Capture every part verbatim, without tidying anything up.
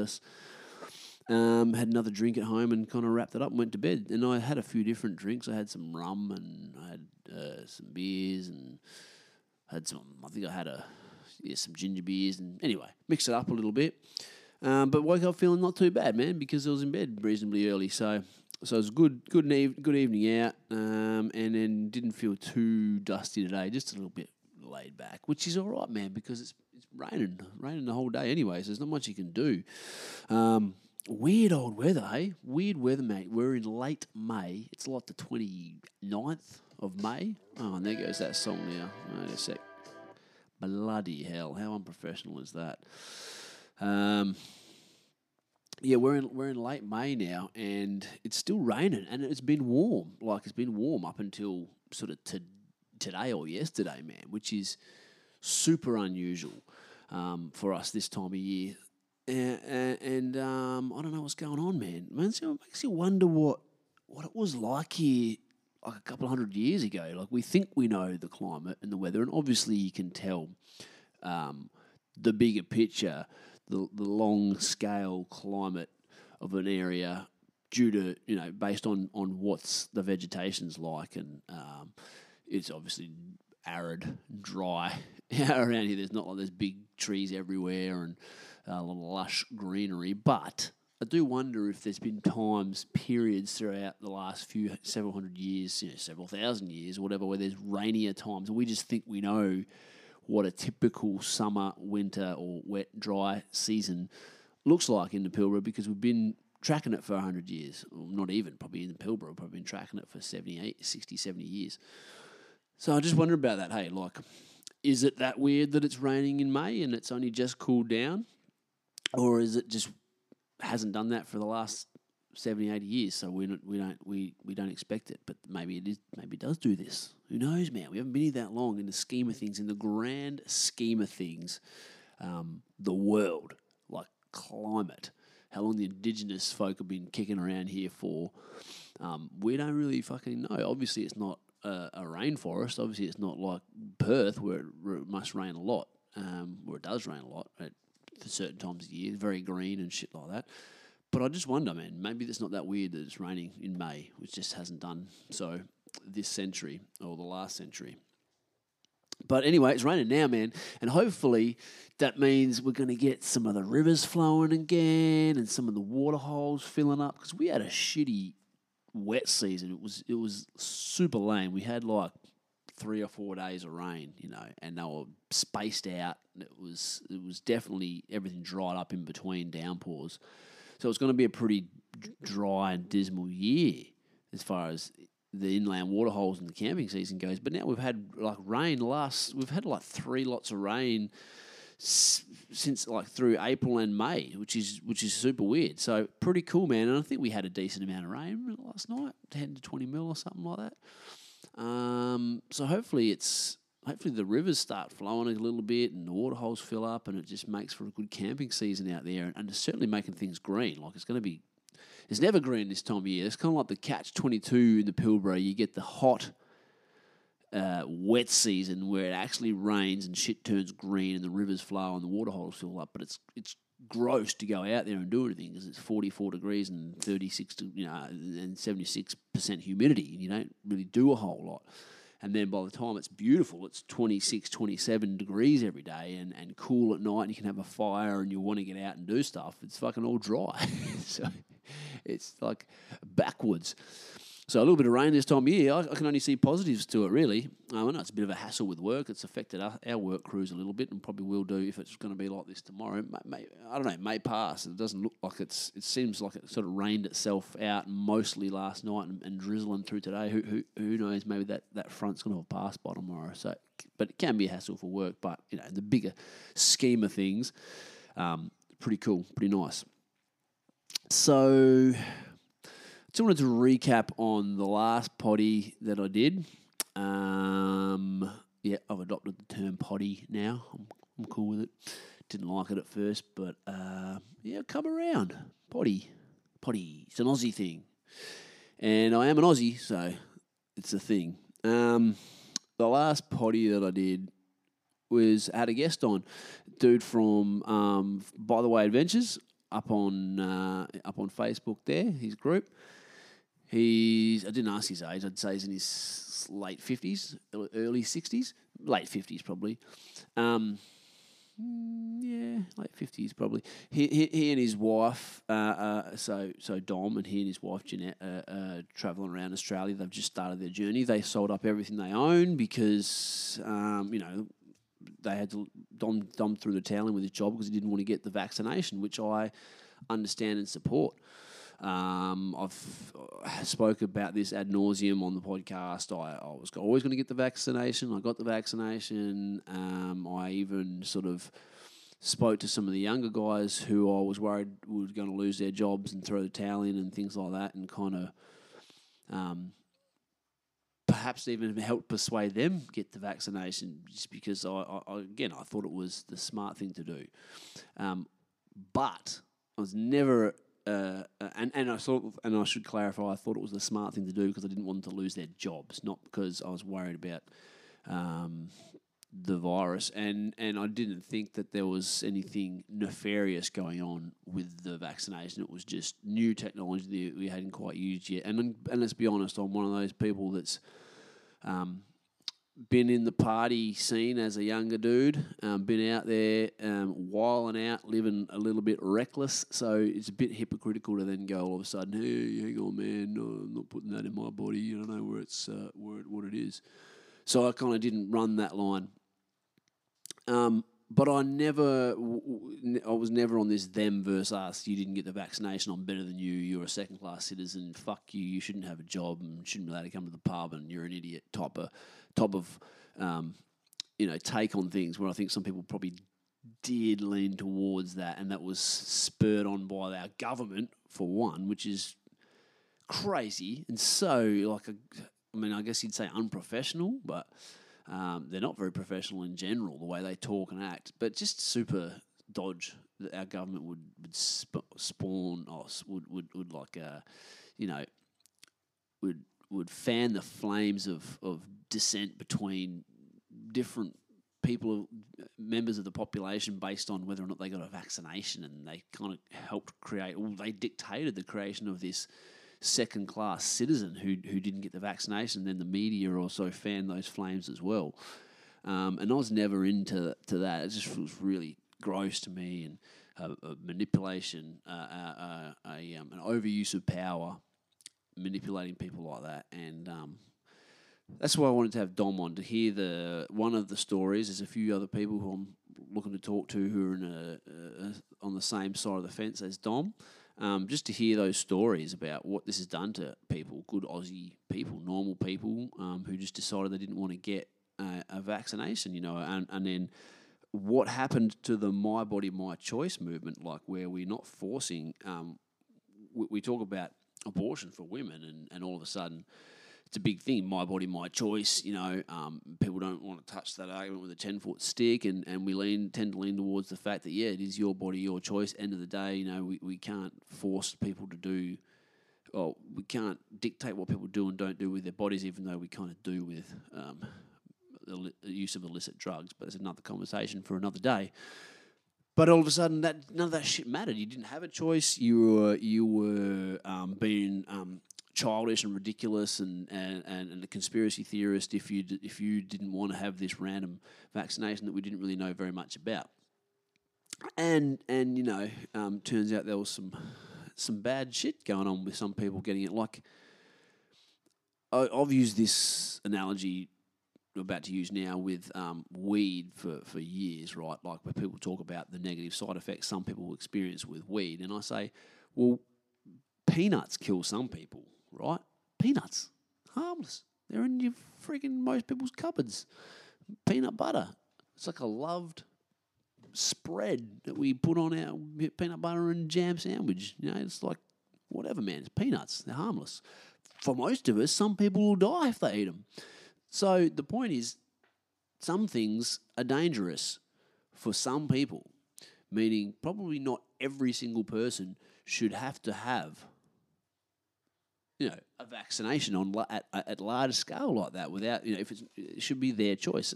this. Um, had another drink at home and kind of wrapped it up and went to bed. And I had a few different drinks. I had some rum and I had uh, some beers and had some, I think I had a, yeah, some ginger beers. And anyway, mixed it up a little bit. Um, but woke up feeling not too bad, man, because I was in bed reasonably early. So so it was good good, eve- good evening out, um, and then didn't feel too dusty today, just a little bit laid back, which is all right, man, because it's it's raining, raining the whole day anyway, so there's not much you can do. Um, weird old weather, hey? Weird weather, mate. We're in late May. It's like the twenty-ninth of May. Oh, and there goes that song now. Wait a sec. Bloody hell, how unprofessional is that? Um, yeah, we're in we're in late May now, and it's still raining, and it's been warm. Like it's been warm up until sort of to, today or yesterday, man, which is super unusual um, for us this time of year. And, and um, I don't know what's going on, man. man it makes you wonder what what it was like here, like a couple hundred years ago. Like we think we know the climate and the weather, and obviously you can tell um, the bigger picture. The, the long scale climate of an area due to, you know, based on, on what's the vegetation's like, and um, it's obviously arid, dry around here. There's not like there's big trees everywhere and a uh, lot of lush greenery, but I do wonder if there's been times, periods throughout the last few several hundred years, you know, several thousand years or whatever, where there's rainier times and we just think we know what a typical summer, winter, or wet, dry season looks like in the Pilbara, because we've been tracking it for one hundred years, or not even, probably in the Pilbara, we've probably been tracking it for seventy-eight, sixty, seventy years. So I just wonder about that, hey, like, is it that weird that it's raining in May and it's only just cooled down, or is it just hasn't done that for the last seventy, eighty years, so we don't, we don't we we don't expect it, but maybe it is, maybe it does do this. Who knows, man? We haven't been here that long. In the scheme of things, in the grand scheme of things, um, the world, like climate, how long the indigenous folk have been kicking around here for, um, we don't really fucking know. Obviously, it's not a, a rainforest. Obviously, it's not like Perth where it r- must rain a lot, um, where it does rain a lot at certain times of the year, very green and shit like that. But I just wonder, man, maybe it's not that weird that it's raining in May, which just hasn't done so this century or the last century. But anyway, it's raining now, man, and hopefully that means we're going to get some of the rivers flowing again and some of the water holes filling up, because we had a shitty wet season. It was it was super lame. We had like three or four days of rain, you know, and they were spaced out. It was it was definitely everything dried up in between downpours. So it's going to be a pretty dry and dismal year as far as the inland waterholes and the camping season goes. But now we've had like rain last, we've had like three lots of rain s- since like through April and May, which is which is super weird. So pretty cool, man. And I think we had a decent amount of rain last night, ten to twenty mil or something like that. Um, so hopefully it's hopefully the rivers start flowing a little bit and the waterholes fill up, and it just makes for a good camping season out there, and, and it's certainly making things green. Like it's going to be, it's never green this time of year. It's kind of like the catch twenty-two in the Pilbara. You get the hot, uh, wet season where it actually rains and shit turns green and the rivers flow and the waterholes fill up, but it's it's gross to go out there and do anything because it's forty-four degrees and thirty-six, to, you know, and seventy-six percent humidity. You don't really do a whole lot. And then by the time it's beautiful, it's twenty-six, twenty-seven degrees every day and, and cool at night, and you can have a fire and you want to get out and do stuff. It's fucking all dry. So it's like backwards. So a little bit of rain this time of year, I, I can only see positives to it, really. Um, I know it's a bit of a hassle with work. It's affected our, our work crews a little bit, and probably will do if it's going to be like this tomorrow. It may, may, I don't know, it may pass. It doesn't look like it's – it seems like it sort of rained itself out mostly last night and, and drizzling through today. Who who, who knows? Maybe that, that front's going to have passed by tomorrow. So, but it can be a hassle for work. But, you know, in the bigger scheme of things, um, pretty cool, pretty nice. So – just wanted to recap on the last potty that I did. Um, yeah, I've adopted the term potty now. I'm, I'm cool with it. Didn't like it at first, but uh, yeah, come around. Potty. Potty. It's an Aussie thing. And I am an Aussie, so it's a thing. Um, the last potty that I did was, I had a guest on, dude from um, By The Way Adventures. up on uh, up on Facebook there, his group. He's, I didn't ask his age, I'd say he's in his late fifties, early sixties, late fifties probably. Um, yeah, late fifties probably. He, he, he and his wife, uh, uh, so so Dom and he and his wife Jeanette are uh, uh, travelling around Australia. They've just started their journey. They sold up everything they own because, um, you know, they had to, Dom, Dom threw the towel in with his job because he didn't want to get the vaccination, which I understand and support. Um, I've I spoke about this ad nauseum on the podcast. I, I was always going to get the vaccination. I got the vaccination. Um, I even sort of spoke to some of the younger guys who I was worried were going to lose their jobs and throw the towel in and things like that, and kind of um, perhaps even help persuade them get the vaccination, just because, I, I again, I thought it was the smart thing to do. Um, but I was never... Uh, and, and I sort of, and I should clarify, I thought it was the smart thing to do because I didn't want them to lose their jobs, not because I was worried about um, the virus. And, and I didn't think that there was anything nefarious going on with the vaccination. It was just new technology that we hadn't quite used yet. And, and let's be honest, I'm one of those people that's um, been in the party scene as a younger dude, um, been out there um, wilding out, living a little bit reckless, so it's a bit hypocritical to then go all of a sudden, hey, hang on, man, no, I'm not putting that in my body, I don't know where it's, uh, where it, what it is. So I kind of didn't run that line. Um, but I never, I was never on this them versus us, you didn't get the vaccination, I'm better than you, you're a second-class citizen, fuck you, you shouldn't have a job and shouldn't be allowed to come to the pub and you're an idiot type of, type of um, you know, take on things, where I think some people probably did lean towards that, and that was spurred on by our government, for one, which is crazy and so, like, a, I mean, I guess you'd say unprofessional, but... Um, they're not very professional in general, the way they talk and act, but just super dodge that our government would, would sp- spawn us, would, would, would like, uh, you know, would would fan the flames of, of dissent between different people, members of the population, based on whether or not they got a vaccination, and they kind of helped create, well, they dictated the creation of this second-class citizen who who didn't get the vaccination. Then the media also fanned those flames as well. Um, and I was never into to that. It just was really gross to me, and uh, uh, manipulation, uh, uh, uh, a, um, an overuse of power, manipulating people like that. And um, that's why I wanted to have Dom on, to hear the one of the stories. There's a few other people who I'm looking to talk to who are in a, uh, on the same side of the fence as Dom. Um, just to hear those stories about what this has done to people, good Aussie people, normal people, um, who just decided they didn't want to get uh, a vaccination, you know, and, and then what happened to the My Body, My Choice movement, like where we're not forcing, um, we, we talk about abortion for women and, and all of a sudden it's a big thing, My Body, My Choice, you know, um, people don't want to touch that argument with a ten-foot stick, and, and we lean tend to lean towards the fact that, yeah, it is your body, your choice. End of the day, you know, we, we can't force people to do, well, we can't dictate what people do and don't do with their bodies, even though we kind of do with um, the use of illicit drugs, but it's another conversation for another day. But all of a sudden, that none of that shit mattered. You didn't have a choice. You were, you were um, being... Um, childish and ridiculous and, and, and, and a conspiracy theorist if you d- if you didn't want to have this random vaccination that we didn't really know very much about. And, and you know, um, turns out there was some some bad shit going on with some people getting it. Like, I, I've used this analogy I'm about to use now with um, weed for, for years, right? Like, where people talk about the negative side effects some people experience with weed. And I say, well, peanuts kill some people, right? Peanuts, harmless. They're in your freaking most people's cupboards. Peanut butter. It's like a loved spread that we put on our peanut butter and jam sandwich. You know, it's like whatever, man. It's peanuts. They're harmless. For most of us, some people will die if they eat them. So the point is, some things are dangerous for some people, meaning probably not every single person should have to have, you know, a vaccination on at, at large scale like that. Without, you know, if it's, it should be their choice.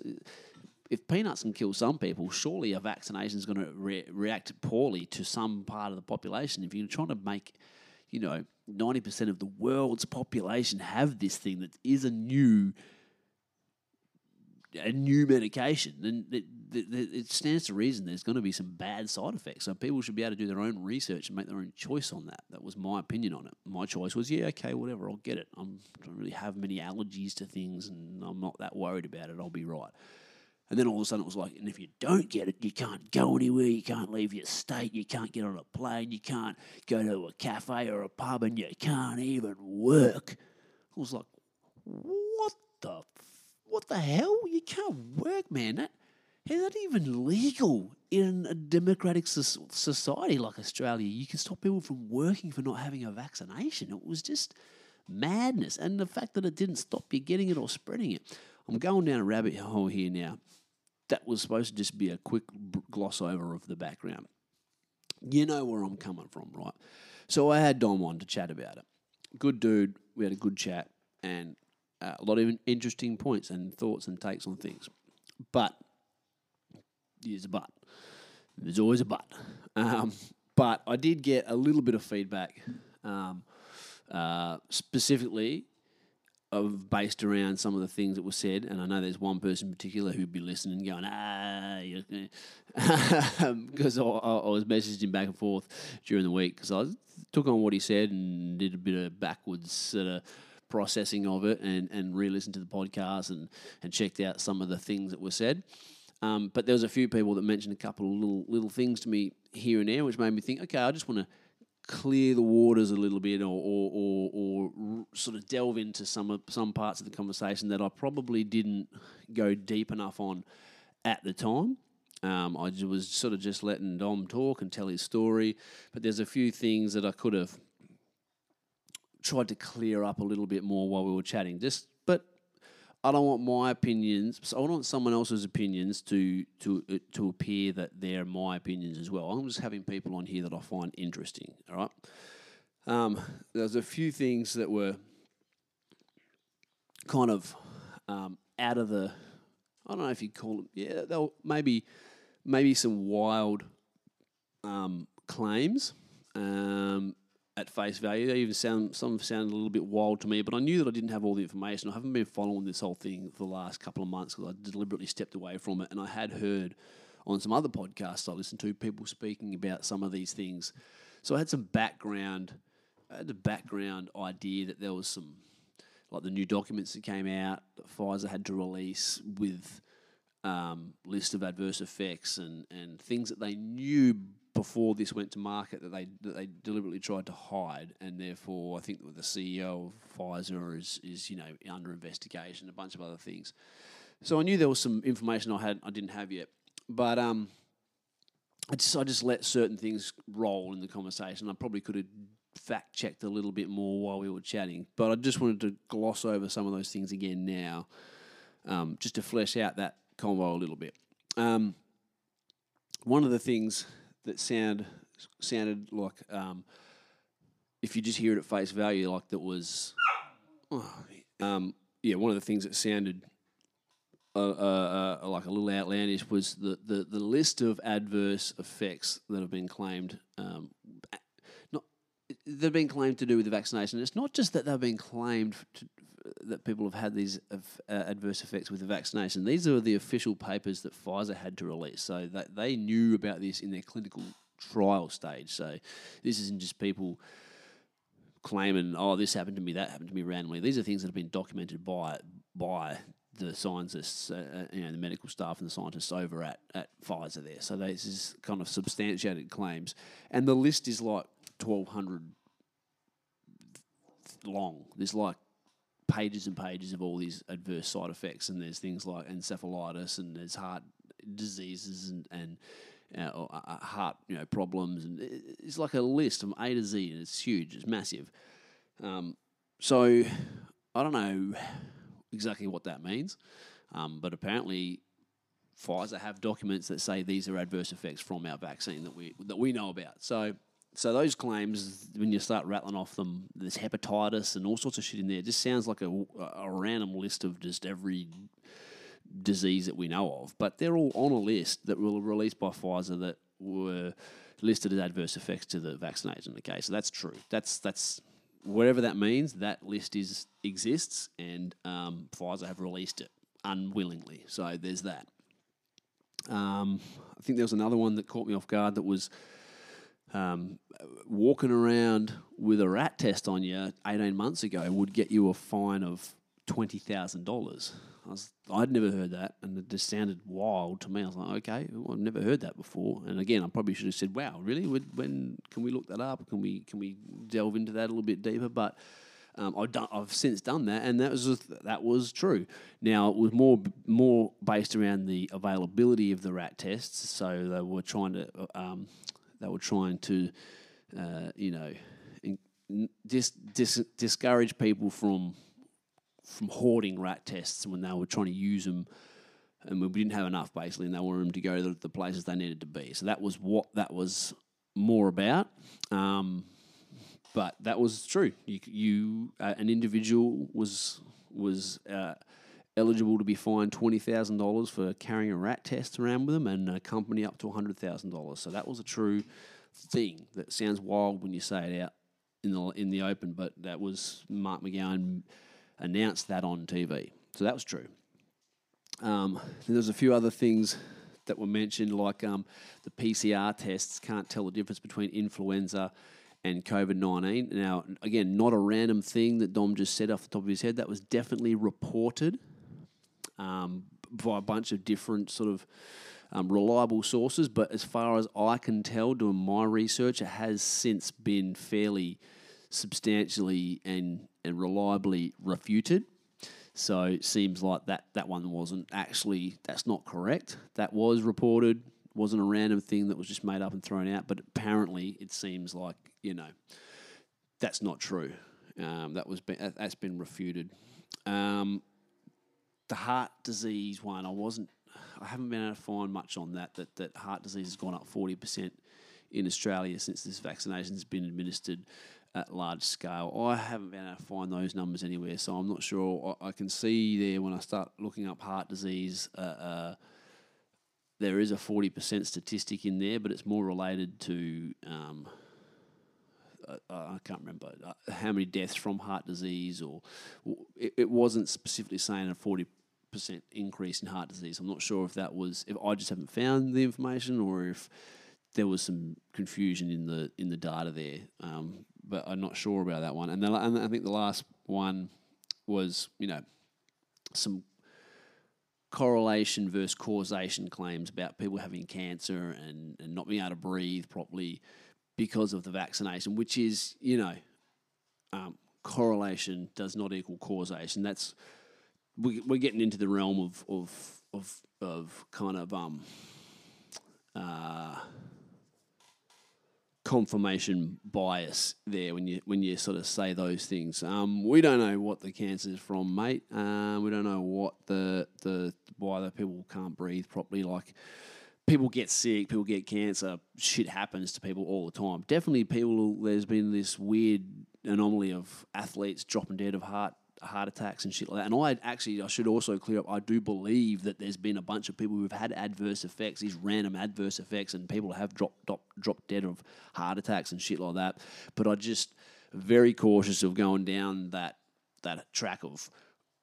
if peanuts can kill some people, surely a vaccination is going to re- react poorly to some part of the population. If you're trying to make, you know, ninety percent of the world's population have this thing that is a new, a new medication, then it, it stands to reason there's going to be some bad side effects. So people should be able to do their own research and make their own choice on that. That was my opinion on it. My choice was, yeah, okay, whatever, I'll get it. I'm, I don't really have many allergies to things and I'm not that worried about it. I'll be right. And then all of a sudden it was like, and if you don't get it, you can't go anywhere, you can't leave your state, you can't get on a plane, you can't go to a cafe or a pub, and you can't even work. I was like, what the what the hell? You can't work, man. That, Is that even legal in a democratic so- society like Australia? You can stop people from working for not having a vaccination. It was just madness. And the fact that it didn't stop you getting it or spreading it. I'm going down a rabbit hole here now. That was supposed to just be a quick gloss over of the background. You know where I'm coming from, right? So I had Dom on to chat about it. Good dude. We had a good chat and uh, a lot of interesting points and thoughts and takes on things. But... There's a but. There's always a but. Um, but I did get a little bit of feedback, um, uh, specifically of based around some of the things that were said. And I know there's one person in particular who'd be listening and going, ah, because I, I was messaging him back and forth during the week because I took on what he said and did a bit of backwards sort of processing of it and, and re-listened to the podcast and, and checked out some of the things that were said. Um, but there was a few people that mentioned a couple of little little things to me here and there, which made me think, okay, I just want to clear the waters a little bit, or or, or, or r- sort of delve into some of, some parts of the conversation that I probably didn't go deep enough on at the time. Um, I was sort of just letting Dom talk and tell his story, but there's a few things that I could have tried to clear up a little bit more while we were chatting. Just I don't want my opinions, so I don't want someone else's opinions to to to appear that they're my opinions as well. I'm just having people on here that I find interesting, all right? Um, there's a few things that were kind of um, out of the, I don't know if you'd call them, yeah, they were maybe, maybe some wild um, claims um at face value. They even sound, some sounded a little bit wild to me, but I knew that I didn't have all the information. I haven't been following this whole thing for the last couple of months because I deliberately stepped away from it, and I had heard on some other podcasts I listened to people speaking about some of these things. So I had some background, I had the background idea that there was some, like the new documents that came out, that Pfizer had to release with um, list of adverse effects and, and things that they knew before this went to market that they that they deliberately tried to hide, and therefore I think that the C E O of Pfizer is, is you know, under investigation, a bunch of other things. So I knew there was some information I had I didn't have yet, but um, I just I just let certain things roll in the conversation. I probably could have fact checked a little bit more while we were chatting, but I just wanted to gloss over some of those things again now, um, just to flesh out that convo a little bit. Um, one of the things that sound sounded like, um, if you just hear it at face value, like that was, oh, um, yeah, one of the things that sounded uh, uh, uh, like a little outlandish was the, the, the list of adverse effects that have been claimed, um, not they've been claimed to do with the vaccination. It's not just that they've been claimed to, that people have had these uh, adverse effects with the vaccination. These are the official papers that Pfizer had to release. So they, they knew about this in their clinical trial stage. So this isn't just people claiming, oh, this happened to me, that happened to me randomly. These are things that have been documented by by the scientists, uh, you know, the medical staff and the scientists over at, at Pfizer there. So this is kind of substantiated claims. And the list is like twelve hundred long. There's like pages and pages of all these adverse side effects, and there's things like encephalitis, and there's heart diseases, and and uh, or, uh, heart you know problems, and it's like a list from A to Z, and it's huge, it's massive. Um, so I don't know exactly what that means, um, but apparently Pfizer have documents that say these are adverse effects from our vaccine that we that we know about. So. So those claims, when you start rattling off them, there's hepatitis and all sorts of shit in there. It just sounds like a, a random list of just every disease that we know of, but they're all on a list that were released by Pfizer that were listed as adverse effects to the vaccination. Okay, so that's true. That's that's whatever that means. That list is exists, and um, Pfizer have released it unwillingly. So there's that. Um, I think there was another one that caught me off guard that was um, walking around with a rat test on you eighteen months ago would get you a fine of twenty thousand dollars. I was, I'd never heard that, and it just sounded wild to me. I was like, okay, well, I've never heard that before. And again, I probably should have said, wow, really? When, when can we look that up? Can we can we delve into that a little bit deeper? But um, I've, done, I've since done that, and that was just, that was true. Now, it was more more based around the availability of the rat tests. So they were trying to um, they were trying to uh, you know dis, dis, discourage people from. from hoarding rat tests when they were trying to use them, and we didn't have enough basically, and they wanted them to go to the places they needed to be. So that was what that was more about. Um, but that was true. You, you uh, an individual was was uh, eligible to be fined twenty thousand dollars for carrying a rat test around with them, and a company up to a hundred thousand dollars. So that was a true thing. That sounds wild when you say it out in the in the open, but that was Mark McGowan announced that on T V. So that was true. Um, there's a few other things that were mentioned, like um, the P C R tests can't tell the difference between influenza and COVID nineteen. Now, again, not a random thing that Dom just said off the top of his head. That was definitely reported um, by a bunch of different sort of um, reliable sources, but as far as I can tell doing my research, it has since been fairly substantially and and reliably refuted. So seems like that, that one wasn't actually, that's not correct. That was reported, wasn't a random thing that was just made up and thrown out, but apparently it seems like, you know, that's not true. Um, that was been, that's been refuted. Um, the heart disease one, I wasn't, I haven't been able to find much on that, that, that heart disease has gone up forty percent in Australia since this vaccination has been administered at large scale. I haven't been able to find those numbers anywhere, so I'm not sure. I, I can see there when I start looking up heart disease, uh, uh, there is a forty percent statistic in there, but it's more related to, um, uh, I can't remember, uh, how many deaths from heart disease, or it, it wasn't specifically saying a forty percent increase in heart disease. I'm not sure if that was, if I just haven't found the information, or if there was some confusion in the in the data there. Um, but I'm not sure about that one. And, the, and I think the last one was, you know, some correlation versus causation claims about people having cancer and, and not being able to breathe properly because of the vaccination, which is, you know, um, correlation does not equal causation. That's, we, we're getting into the realm of, of, of, of kind of um, uh, confirmation bias there when you when you sort of say those things. Um, we don't know what the cancer is from, mate. Uh, we don't know what the the why the people can't breathe properly. Like, people get sick, people get cancer. Shit happens to people all the time. Definitely, people. There's been this weird anomaly of athletes dropping dead of heart heart attacks and shit like that. And I actually I should also clear up. I do believe that there's been a bunch of people who've had adverse effects, these random adverse effects, and people have dropped drop, dropped dead of heart attacks and shit like that. But I just very cautious of going down that that track of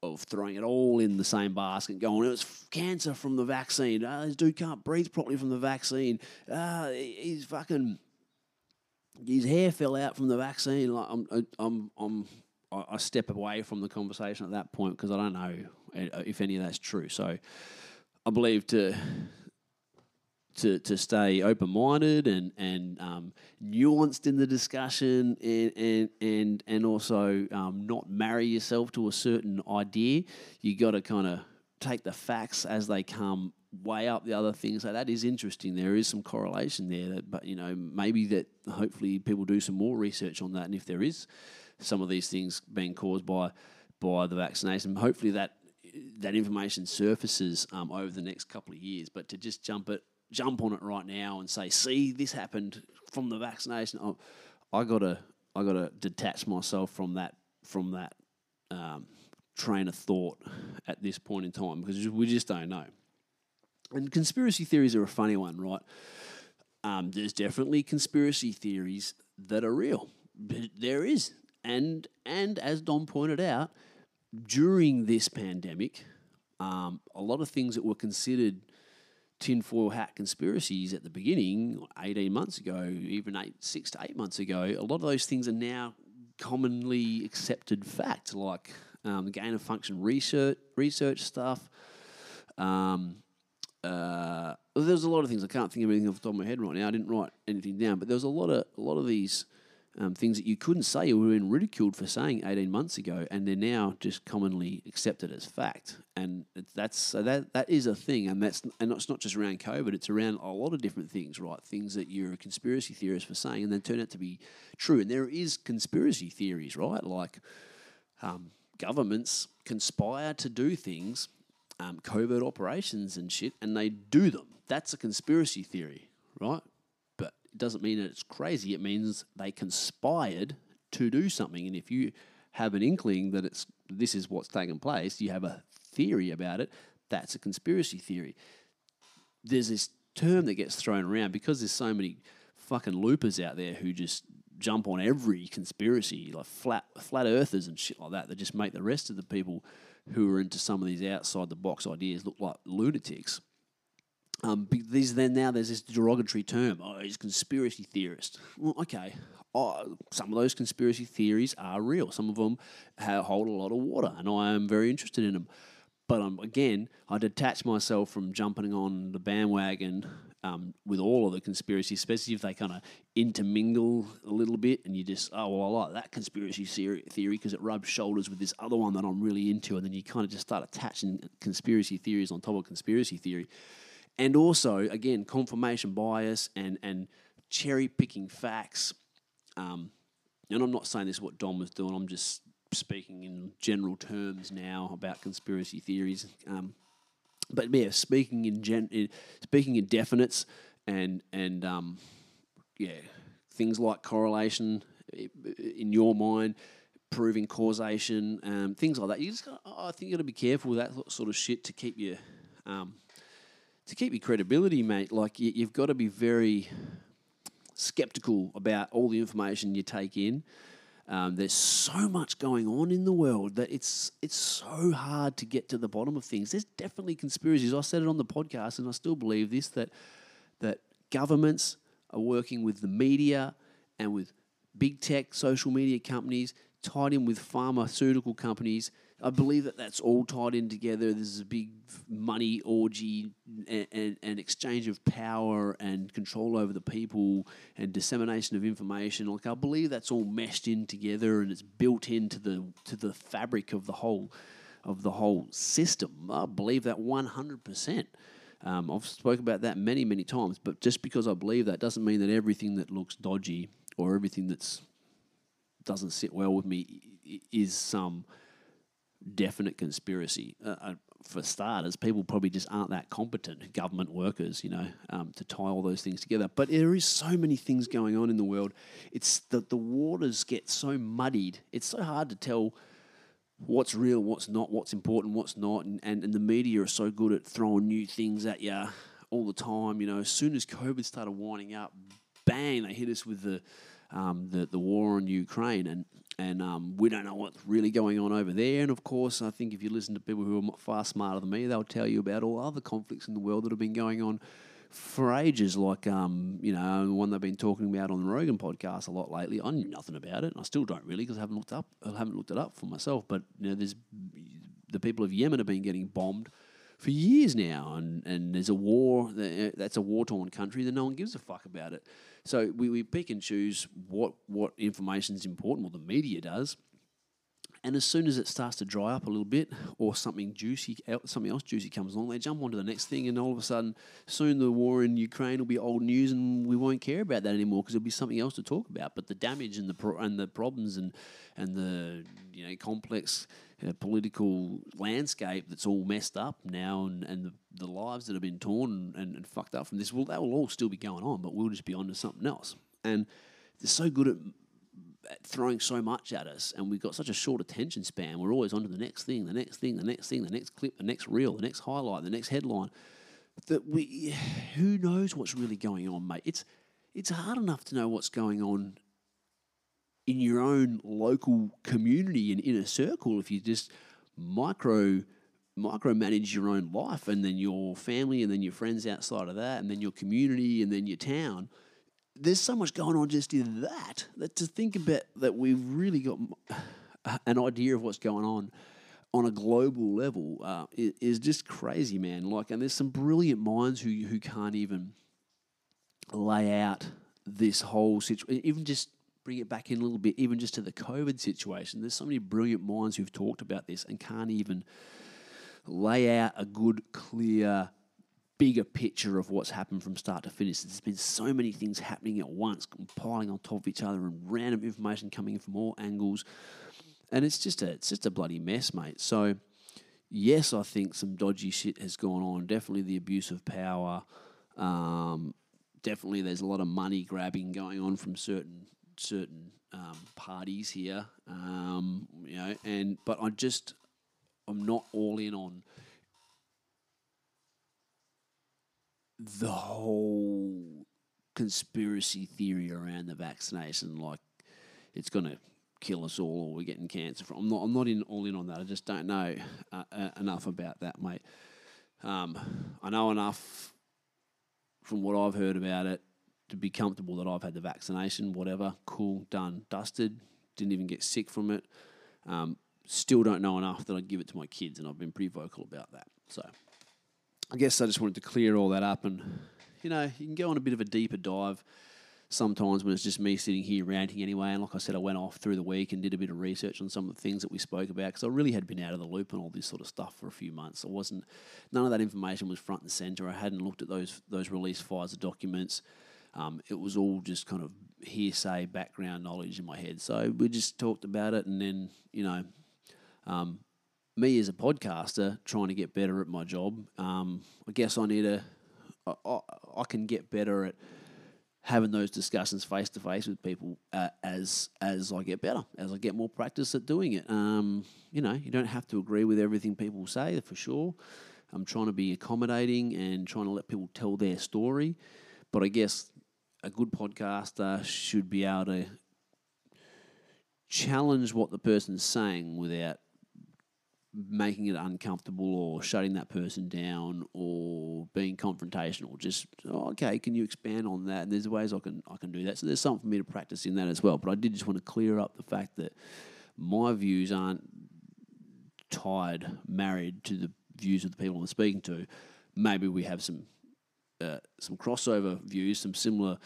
of throwing it all in the same basket, going, it was cancer from the vaccine. Oh, this dude can't breathe properly from the vaccine. Ah, oh, he's fucking his hair fell out from the vaccine. Like I'm I'm I'm. I step away from the conversation at that point because I don't know if any of that's true. So I believe to to to stay open-minded and and um, nuanced in the discussion, and and and, and also um, not marry yourself to a certain idea. You got to kind of take the facts as they come, weigh up the other things. So that is interesting. There is some correlation there, that, but you know maybe that hopefully people do some more research on that, and if there is some of these things being caused by by the vaccination, hopefully that that information surfaces um, over the next couple of years. But to just jump it, jump on it right now and say, "See, this happened from the vaccination," oh, I gotta I gotta detach myself from that from that um, train of thought at this point in time, because we just don't know. And conspiracy theories are a funny one, right? Um, there's definitely conspiracy theories that are real. There is. And and as Dom pointed out, during this pandemic, um, a lot of things that were considered tinfoil hat conspiracies at the beginning, eighteen months ago, even eight, six to eight months ago, a lot of those things are now commonly accepted fact, like um, gain of function research, research stuff. Um, uh, there's a lot of things. I can't think of anything off the top of my head right now. I didn't write anything down, but there was a lot of a lot of these um, things that you couldn't say, you were being ridiculed for saying eighteen months ago, and they're now just commonly accepted as fact. And that's so that that is a thing, and that's and it's not just around COVID. It's around a lot of different things, right? Things that you're a conspiracy theorist for saying, and then turn out to be true. And there is conspiracy theories, right? Like um, governments conspire to do things. Um, covert operations and shit, and they do them. That's a conspiracy theory, right? But it doesn't mean that it's crazy. It means they conspired to do something. And if you have an inkling that it's this is what's taken place, you have a theory about it, that's a conspiracy theory. There's this term that gets thrown around because there's so many fucking loopers out there who just jump on every conspiracy, like flat flat earthers and shit like that, that just make the rest of the people who are into some of these outside-the-box ideas look like lunatics. Um, these then now there's this derogatory term, oh, he's a conspiracy theorist. Well, okay, oh, some of those conspiracy theories are real. Some of them have, hold a lot of water, and I am very interested in them. But um, again, I detach myself from jumping on the bandwagon um, with all of the conspiracies, especially if they kind of intermingle a little bit and you just, oh, well, I like that conspiracy theory because it rubs shoulders with this other one that I'm really into, and then you kind of just start attaching conspiracy theories on top of conspiracy theory. And also, again, confirmation bias and, and cherry-picking facts. Um, and I'm not saying this is what Dom was doing, I'm just speaking in general terms now about conspiracy theories, um, but yeah, speaking in gen, in, speaking in definites and and um, yeah, things like correlation in your mind, proving causation, um, things like that. You just gotta, oh, I think you got to be careful with that sort of shit to keep your um, to keep your credibility, mate. Like you, you've got to be very skeptical about all the information you take in. Um, there's so much going on in the world that it's it's so hard to get to the bottom of things. There's definitely conspiracies. I said it on the podcast, and I still believe this, that that governments are working with the media and with big tech, social media companies, tied in with pharmaceutical companies. I believe that that's all tied in together. There's a big money orgy and, and, and exchange of power and control over the people and dissemination of information. Like I believe that's all meshed in together, and it's built into the to the fabric of the whole of the whole system. I believe that one hundred percent. Um, I've spoken about that many, many times, but just because I believe that doesn't mean that everything that looks dodgy or everything that's doesn't sit well with me is some definite conspiracy. Uh, for starters, people probably just aren't that competent, government workers, you know, um, to tie all those things together. But there is so many things going on in the world. It's that the waters get so muddied. It's so hard to tell what's real, what's not, what's important, what's not. And, and, and the media are so good at throwing new things at you all the time. You know, as soon as COVID started winding up, bang, they hit us with the um, the, the war on Ukraine. And And um, we don't know what's really going on over there. And, of course, I think if you listen to people who are far smarter than me, they'll tell you about all other conflicts in the world that have been going on for ages, like, um, you know, the one they've been talking about on the Rogan podcast a lot lately. I knew nothing about it, and I still don't really because I haven't looked up, I haven't looked it up for myself. But, you know, there's the people of Yemen have been getting bombed for years now, and, and there's a war, that's a war-torn country, then no one gives a fuck about it. So we, we pick and choose what, what information is important, well, the media does, and as soon as it starts to dry up a little bit or something juicy, something else juicy comes along, they jump onto the next thing, and all of a sudden, soon the war in Ukraine will be old news and we won't care about that anymore because there'll be something else to talk about. But the damage and the pro- and the problems and, and the you know complex A political landscape that's all messed up now, and, and the, the lives that have been torn and, and, and fucked up from this, well, that will all still be going on, but we'll just be on to something else. And they're so good at throwing so much at us, and we've got such a short attention span. We're always on to the next thing, the next thing, the next thing, the next clip, the next reel, the next highlight, the next headline. That we, who knows what's really going on, mate? It's it's hard enough to know what's going on in your own local community and inner circle if you just micro micromanage your own life, and then your family, and then your friends outside of that, and then your community, and then your town. There's so much going on just in that, that to think about that we've really got an idea of what's going on on a global level uh, is just crazy, man. Like, and there's some brilliant minds who who can't even lay out this whole situation. Even just bring it back in a little bit, even just to the COVID situation. There's so many brilliant minds who've talked about this and can't even lay out a good, clear, bigger picture of what's happened from start to finish. There's been so many things happening at once, compiling on top of each other, and random information coming in from all angles. And it's just a it's just a bloody mess, mate. So, yes, I think some dodgy shit has gone on. Definitely the abuse of power. Um, definitely there's a lot of money grabbing going on from certain certain um, parties here. Um, you know, and but I just... I'm not all in on the whole conspiracy theory around the vaccination, like it's going to kill us all or we're getting cancer from. I'm not, I'm not in, all in on that. I just don't know uh, uh, enough about that, mate. Um, I know enough from what I've heard about it to be comfortable that I've had the vaccination, whatever, cool, done, dusted, didn't even get sick from it. Um, Still don't know enough that I'd give it to my kids, and I've been pretty vocal about that. So I guess I just wanted to clear all that up, and, you know, you can go on a bit of a deeper dive sometimes when it's just me sitting here ranting anyway. And like I said, I went off through the week and did a bit of research on some of the things that we spoke about, because I really had been out of the loop on all this sort of stuff for a few months. I wasn't, none of that information was front and centre. I hadn't looked at those, those released Pfizer documents. Um, it was all just kind of hearsay, background knowledge in my head. So we just talked about it, and then, you know... Um, me as a podcaster trying to get better at my job, um, I guess I need a, I, I, I can get better at having those discussions face to face with people uh, as as I get better, as I get more practice at doing it. Um, you know, you don't have to agree with everything people say, for sure. I'm trying to be accommodating and trying to let people tell their story, but I guess a good podcaster should be able to challenge what the person's saying without making it uncomfortable or shutting that person down or being confrontational. Just, oh, okay, can you expand on that? And there's ways I can I can do that. So there's something for me to practice in that as well. But I did just want to clear up the fact that my views aren't tied, married to the views of the people I'm speaking to. Maybe we have some uh, some crossover views, some similar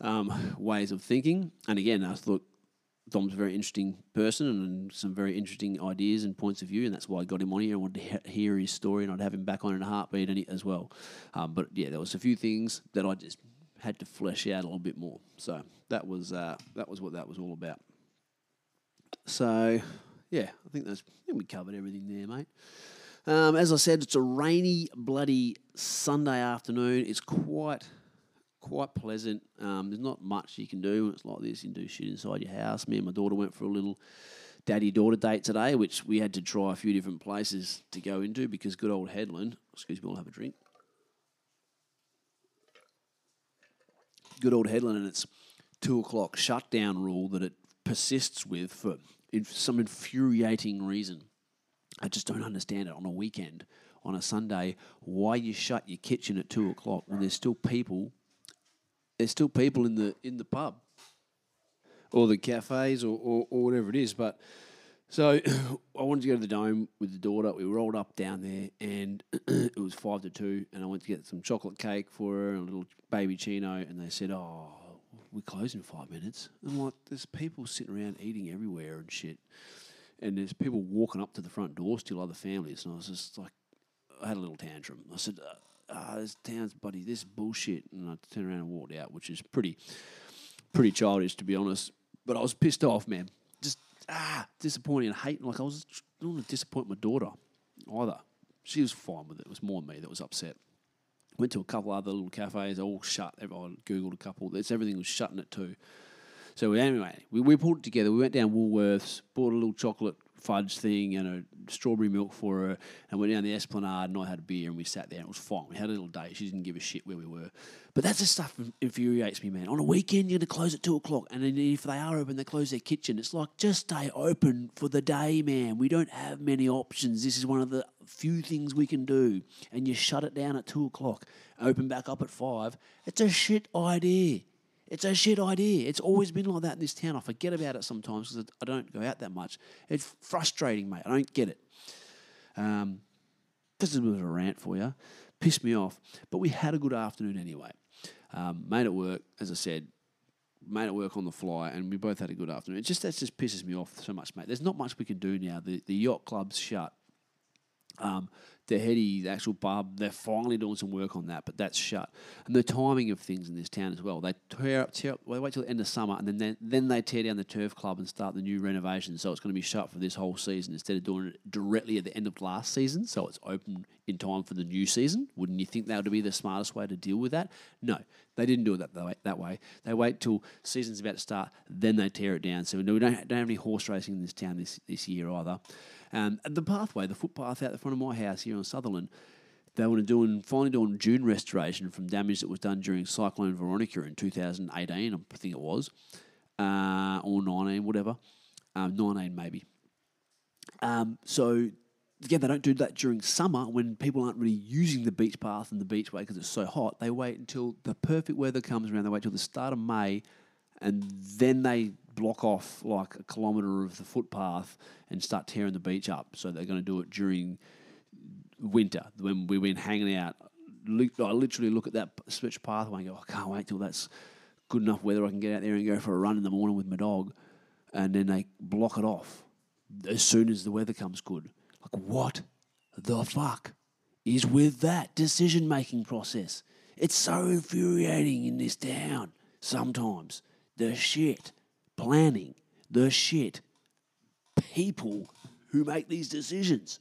um, ways of thinking. And again, I thought Dom's a very interesting person and some very interesting ideas and points of view, and that's why I got him on here. I wanted to he- hear his story, and I'd have him back on in a heartbeat and he- as well. Um, but, yeah, there was a few things that I just had to flesh out a little bit more. So that was uh, that was what that was all about. So, yeah, I think, that's, I think we covered everything there, mate. Um, as I said, it's a rainy, bloody Sunday afternoon. It's quite... quite pleasant. Um, there's not much you can do when it's like this. You can do shit inside your house. Me and my daughter went for a little daddy-daughter date today, which we had to try a few different places to go into because good old Headland, excuse me, I'll have a drink. Good old Headland and its two o'clock shutdown rule that it persists with for some infuriating reason. I just don't understand it on a weekend, on a Sunday, why you shut your kitchen at two o'clock when there's still people There's still people in the in the pub or the cafes or, or, or whatever it is. But so I wanted to go to the Dome with the daughter. We rolled up down there and it was five to two and I went to get some chocolate cake for her and a little baby chino and they said, oh, we close in five minutes. I'm like, there's people sitting around eating everywhere and shit and there's people walking up to the front door, still other families. And I was just like, I had a little tantrum. I said, uh, ah, oh, this town's buddy, this is bullshit. And I turned around and walked out, which is pretty pretty childish, to be honest. But I was pissed off, man. Just, ah, disappointing and hating. Like, I was I don't want to disappoint my daughter either. She was fine with it. It was more me that was upset. Went to a couple other little cafes, all shut. I Googled a couple. It's, everything was shutting at two. So anyway, we, we pulled it together. We went down Woolworths, bought a little chocolate fudge thing and a strawberry milk for her, and went down the Esplanade, and I had a beer, and we sat there, and it was fine. We had a little day. She didn't give a shit where we were. But that's the stuff that infuriates me, man. On a weekend, you're going to close at two o'clock, and then if they are open, they close their kitchen. It's like, just stay open for the day, man. We don't have many options. This is one of the few things we can do, and you shut it down at two o'clock, open back up at five. It's a shit idea. It's a shit idea. It's always been like that in this town. I forget about it sometimes because I don't go out that much. It's frustrating, mate. I don't get it. Um, this is a bit of a rant for you. Pissed me off. But we had a good afternoon anyway. Um, made it work, as I said. Made it work on the fly, and we both had a good afternoon. It just that just pisses me off so much, mate. There's not much we can do now. The, the yacht club's shut. Um, the heady, the actual pub, they're finally doing some work on that, but that's shut. And the timing of things in this town as well. They tear up, tear up well, they wait till the end of summer, and then they, then they tear down the turf club and start the new renovation. So it's going to be shut for this whole season instead of doing it directly at the end of last season. So it's open in time for the new season. Wouldn't you think that would be the smartest way to deal with that? No, they didn't do it that, that, way, that way. They wait till season's about to start, then they tear it down. So we don't, don't have any horse racing in this town this, this year either. Um, and the pathway, the footpath out the front of my house here on Sutherland, they were doing finally doing dune restoration from damage that was done during Cyclone Veronica in two thousand eighteen, I think it was, uh, or nineteen, whatever, um, nineteen maybe. Um, so again, they don't do that during summer when people aren't really using the beach path and the beachway because it's so hot. They wait until the perfect weather comes around. They wait till the start of May, and then they block off like a kilometre of the footpath and start tearing the beach up. So they're going to do it during winter when we went hanging out. I literally look at that switch pathway and go, I can't wait till that's good enough weather I can get out there and go for a run in the morning with my dog. And then they block it off as soon as the weather comes good. Like, what the fuck is with that decision-making process? It's so infuriating in this town sometimes. The shit. Planning, the shit, people who make these decisions.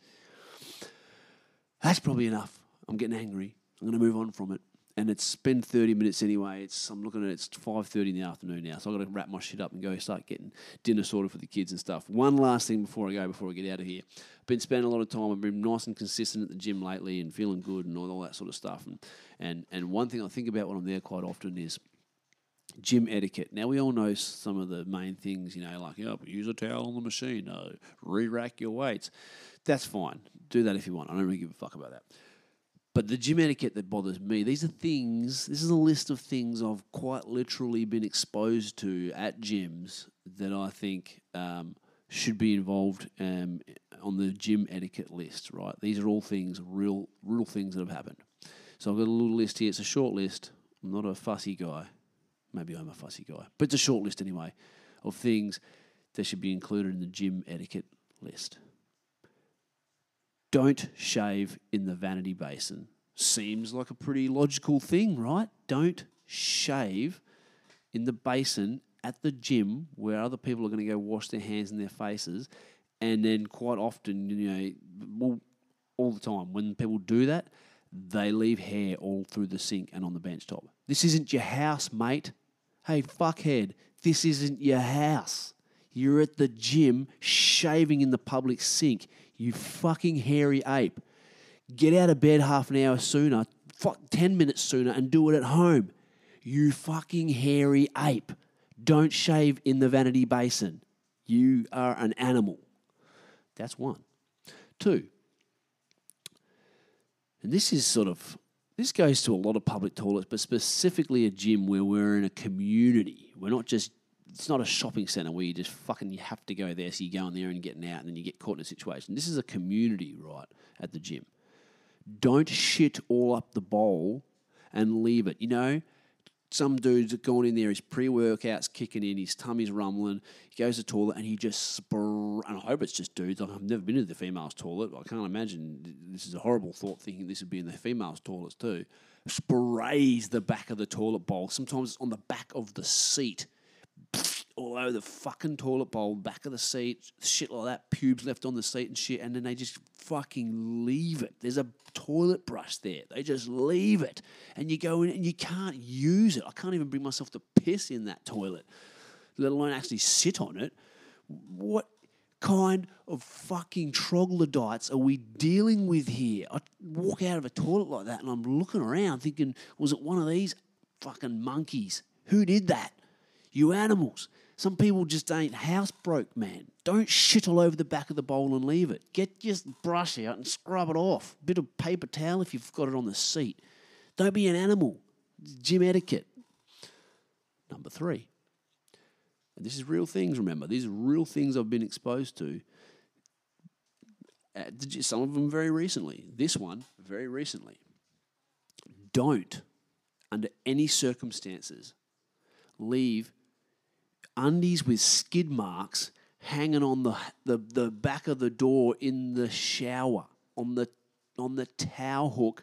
That's probably enough. I'm getting angry. I'm going to move on from it. And it's been thirty minutes anyway. It's I'm looking at it, it's five thirty in the afternoon now, so I've got to wrap my shit up and go start getting dinner sorted for the kids and stuff. One last thing before I go, before I get out of here. Been spending a lot of time. I've been nice and consistent at the gym lately and feeling good and all, all that sort of stuff. And, and, and one thing I think about when I'm there quite often is gym etiquette. Now, we all know some of the main things, you know, like, oh, use a towel on the machine, oh, re-rack your weights. That's fine. Do that if you want. I don't really give a fuck about that. But the gym etiquette that bothers me, these are things, this is a list of things I've quite literally been exposed to at gyms that I think um, should be involved um, on the gym etiquette list, right? These are all things, real, real things that have happened. So I've got a little list here. It's a short list. I'm not a fussy guy. Maybe I'm a fussy guy. But it's a short list anyway of things that should be included in the gym etiquette list. Don't shave in the vanity basin. Seems like a pretty logical thing, right? Don't shave in the basin at the gym where other people are going to go wash their hands and their faces. And then quite often, you know, well, all the time, when people do that, they leave hair all through the sink and on the bench top. This isn't your house, mate. Hey, fuckhead, this isn't your house. You're at the gym shaving in the public sink, you fucking hairy ape. Get out of bed half an hour sooner, fuck ten minutes sooner, and do it at home, you fucking hairy ape. Don't shave in the vanity basin. You are an animal. That's one. Two. And this is sort of, this goes to a lot of public toilets, but specifically a gym where we're in a community. We're not just, it's not a shopping centre where you just fucking, you have to go there, so you go in there and getting out and then you get caught in a situation. This is a community, right, at the gym. Don't shit all up the bowl and leave it. You know, some dude's gone in there, his pre-workout's kicking in, his tummy's rumbling, he goes to the toilet and he just, spr- and I hope it's just dudes, I've never been to the female's toilet, I can't imagine, this is a horrible thought thinking this would be in the female's toilets too, sprays the back of the toilet bowl, sometimes on the back of the seat, all over the fucking toilet bowl, back of the seat, shit like that, pubes left on the seat and shit, and then they just fucking leave it. There's a toilet brush there. They just leave it. And you go in and you can't use it. I can't even bring myself to piss in that toilet. let alone actually sit on it. What kind of fucking troglodytes are we dealing with here? I walk out of a toilet like that and I'm looking around thinking, was it one of these fucking monkeys? Who did that? You animals. Some people just ain't housebroke, man. Don't shit all over the back of the bowl and leave it. Get your brush out and scrub it off. Bit of paper towel if you've got it on the seat. Don't be an animal. Gym etiquette. Number three. And this is real things, remember. These are real things I've been exposed to. Some of them very recently. This one, very recently. Don't, under any circumstances, leave undies with skid marks hanging on the, the the back of the door in the shower, on the on the towel hook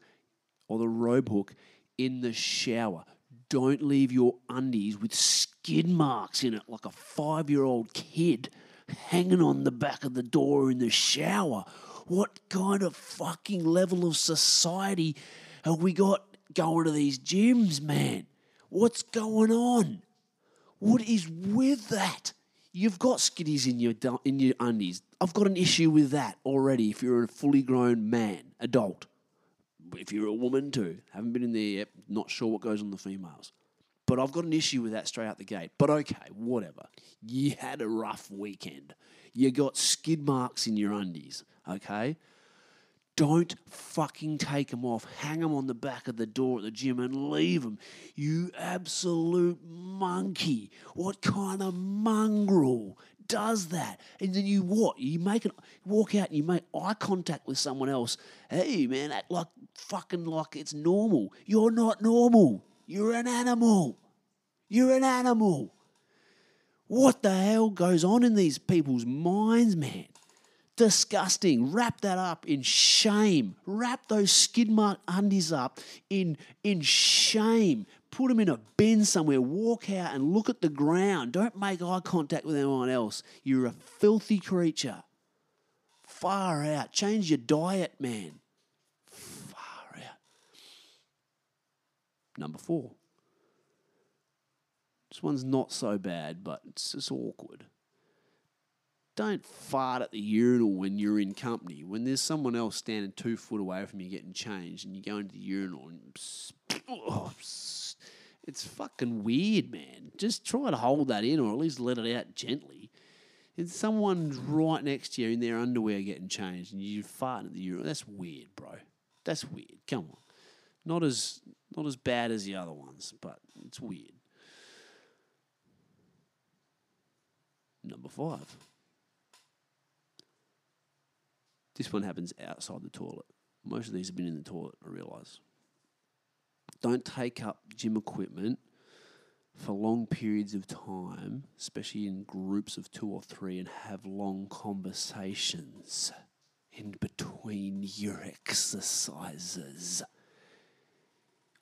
or the robe hook in the shower. Don't leave your undies with skid marks in it like a five-year-old kid hanging on the back of the door in the shower. What kind of fucking level of society have we got going to these gyms, man? What's going on? What is with that? You've got skiddies in your in your undies. I've got an issue with that already if you're a fully grown man, adult. If you're a woman too. Haven't been in there yet. Not sure what goes on the females. But I've got an issue with that straight out the gate. But okay, whatever. You had a rough weekend. You got skid marks in your undies, okay? Don't fucking take them off. Hang them on the back of the door at the gym and leave them. You absolute monkey. What kind of mongrel does that? And then you what? You make an, walk out and you make eye contact with someone else. Hey, man, act like fucking like it's normal. You're not normal. You're an animal. You're an animal. What the hell goes on in these people's minds, man? Disgusting. Wrap that up in shame. Wrap those skid mark undies up in in shame. Put them in a bin somewhere. Walk out and look at the ground. Don't make eye contact with anyone else. You're a filthy creature. Far out. Change your diet, man. Far out. Number four. This one's not so bad, but it's just awkward. Don't fart at the urinal when you're in company. When there's someone else standing two foot away from you getting changed and you go into the urinal and pss, oh, pss. It's fucking weird, man. Just try to hold that in or at least let it out gently. If someone's right next to you in their underwear getting changed and you fart at the urinal, that's weird, bro. That's weird. Come on. Not as not as bad as the other ones, but it's weird. Number five. This one happens outside the toilet. Most of these have been in the toilet, I realise. Don't take up gym equipment for long periods of time, especially in groups of two or three, and have long conversations in between your exercises.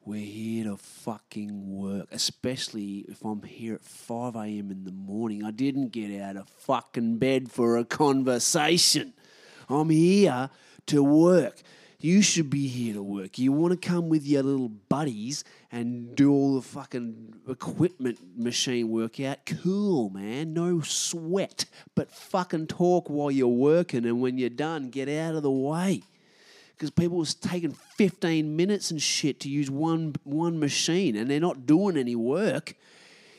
We're here to fucking work, especially if I'm here at five a.m. in the morning. I didn't get out of fucking bed for a conversation. I'm here to work. You should be here to work. You want to come with your little buddies and do all the fucking equipment machine workout? Cool, man. No sweat. But fucking talk while you're working, and when you're done, get out of the way. Because people are taking fifteen minutes and shit to use one one machine, and they're not doing any work.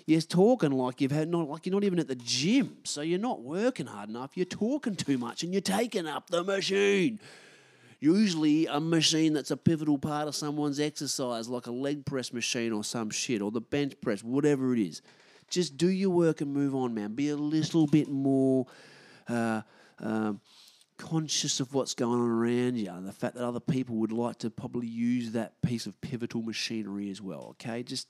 You're talking like you've had not like you're not even at the gym, so you're not working hard enough. You're talking too much, and you're taking up the machine. Usually, a machine that's a pivotal part of someone's exercise, like a leg press machine or some shit, or the bench press, whatever it is. Just do your work and move on, man. Be a little bit more uh, um, conscious of what's going on around you, and the fact that other people would like to probably use that piece of pivotal machinery as well. Okay, just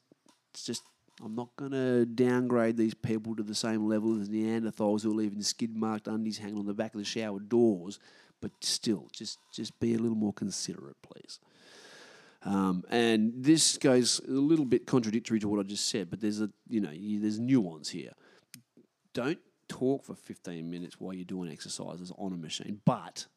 it's just. I'm not going to downgrade these people to the same level as Neanderthals who are leaving skid-marked undies hanging on the back of the shower doors, but still, just just be a little more considerate, please. Um, and this goes a little bit contradictory to what I just said, but there's a you know you, there's nuance here. Don't talk for fifteen minutes while you're doing exercises on a machine, but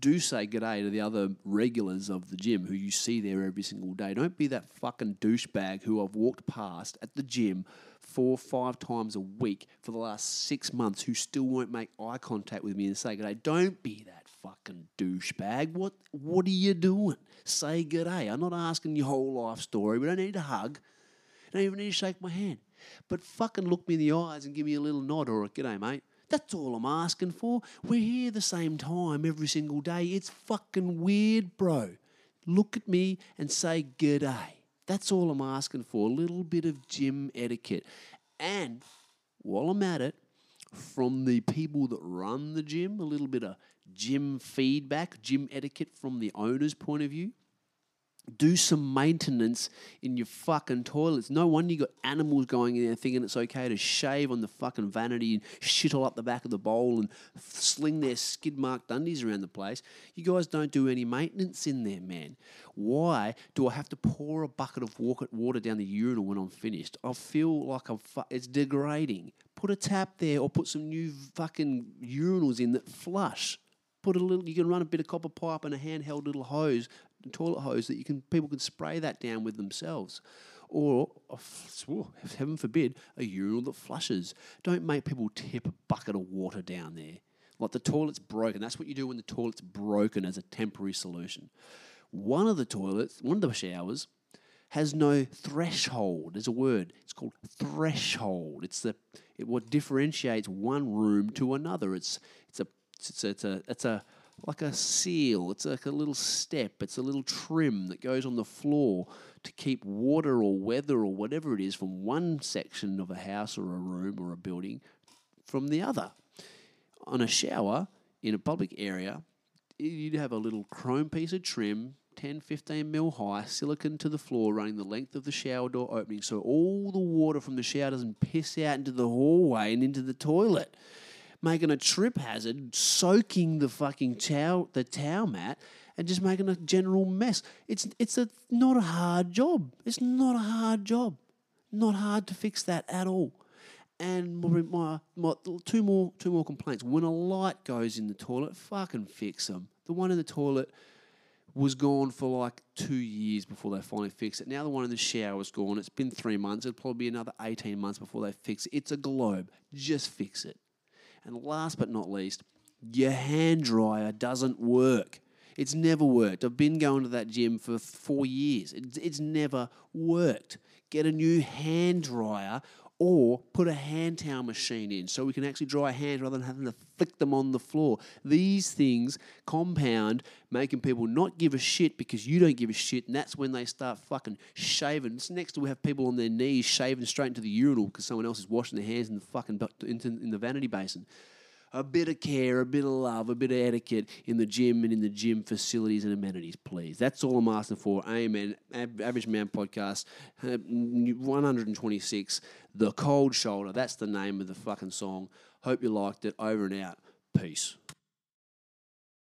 do say g'day to the other regulars of the gym who you see there every single day. Don't be that fucking douchebag who I've walked past at the gym four or five times a week for the last six months who still won't make eye contact with me and say g'day. Don't be that fucking douchebag. What, what are you doing? Say g'day. I'm not asking your whole life story. We don't need a hug. You don't even need to shake my hand. But fucking look me in the eyes and give me a little nod or a g'day, mate. That's all I'm asking for. We're here the same time every single day. It's fucking weird, bro. Look at me and say g'day. That's all I'm asking for, a little bit of gym etiquette. And while I'm at it, from the people that run the gym, a little bit of gym feedback, gym etiquette from the owner's point of view. Do some maintenance in your fucking toilets. No wonder you got animals going in there thinking it's okay to shave on the fucking vanity and shit all up the back of the bowl and sling their skid-marked undies around the place. You guys don't do any maintenance in there, man. Why do I have to pour a bucket of water down the urinal when I'm finished? I feel like I'm fu- it's degrading. Put a tap there or put some new fucking urinals in that flush. Put a little. You can run a bit of copper pipe and a handheld little hose, toilet hose that you can. People can spray that down with themselves, or oh, heaven forbid, a urinal that flushes. Don't make people tip a bucket of water down there. Like the toilet's broken. That's what you do when the toilet's broken as a temporary solution. One of the toilets, one of the showers, has no threshold. There's a word. It's called threshold. It's the it, what differentiates one room to another. It's it's a It's a, it's a, it's a, like a seal. It's like a little step. It's a little trim that goes on the floor to keep water or weather or whatever it is from one section of a house or a room or a building from the other. On a shower in a public area, you'd have a little chrome piece of trim, ten, fifteen mil high, silicone to the floor, running the length of the shower door opening, so all the water from the shower doesn't piss out into the hallway and into the toilet, making a trip hazard, soaking the fucking towel, the towel mat, and just making a general mess. It's it's a not a hard job. It's not a hard job. Not hard to fix that at all. And my, my, my two more two more complaints. When a light goes in the toilet, fucking fix them. The one in the toilet was gone for like two years before they finally fixed it. Now the one in the shower is gone. It's been three months. It'll probably be another eighteen months before they fix it. It's a globe. Just fix it. And last but not least, your hand dryer doesn't work. It's never worked. I've been going to that gym for four years. It's, it's never worked. Get a new hand dryer or put a hand towel machine in so we can actually dry hands rather than having to flick them on the floor. These things compound, making people not give a shit because you don't give a shit, and that's when they start fucking shaving. It's next to we have people on their knees shaving straight into the urinal because someone else is washing their hands in the fucking in the vanity basin. A bit of care, a bit of love, a bit of etiquette in the gym and in the gym facilities and amenities, please. That's all I'm asking for. Amen. Average Man Podcast, one hundred twenty-six, The Cold Shoulder. That's the name of the fucking song. Hope you liked it. Over and out. Peace.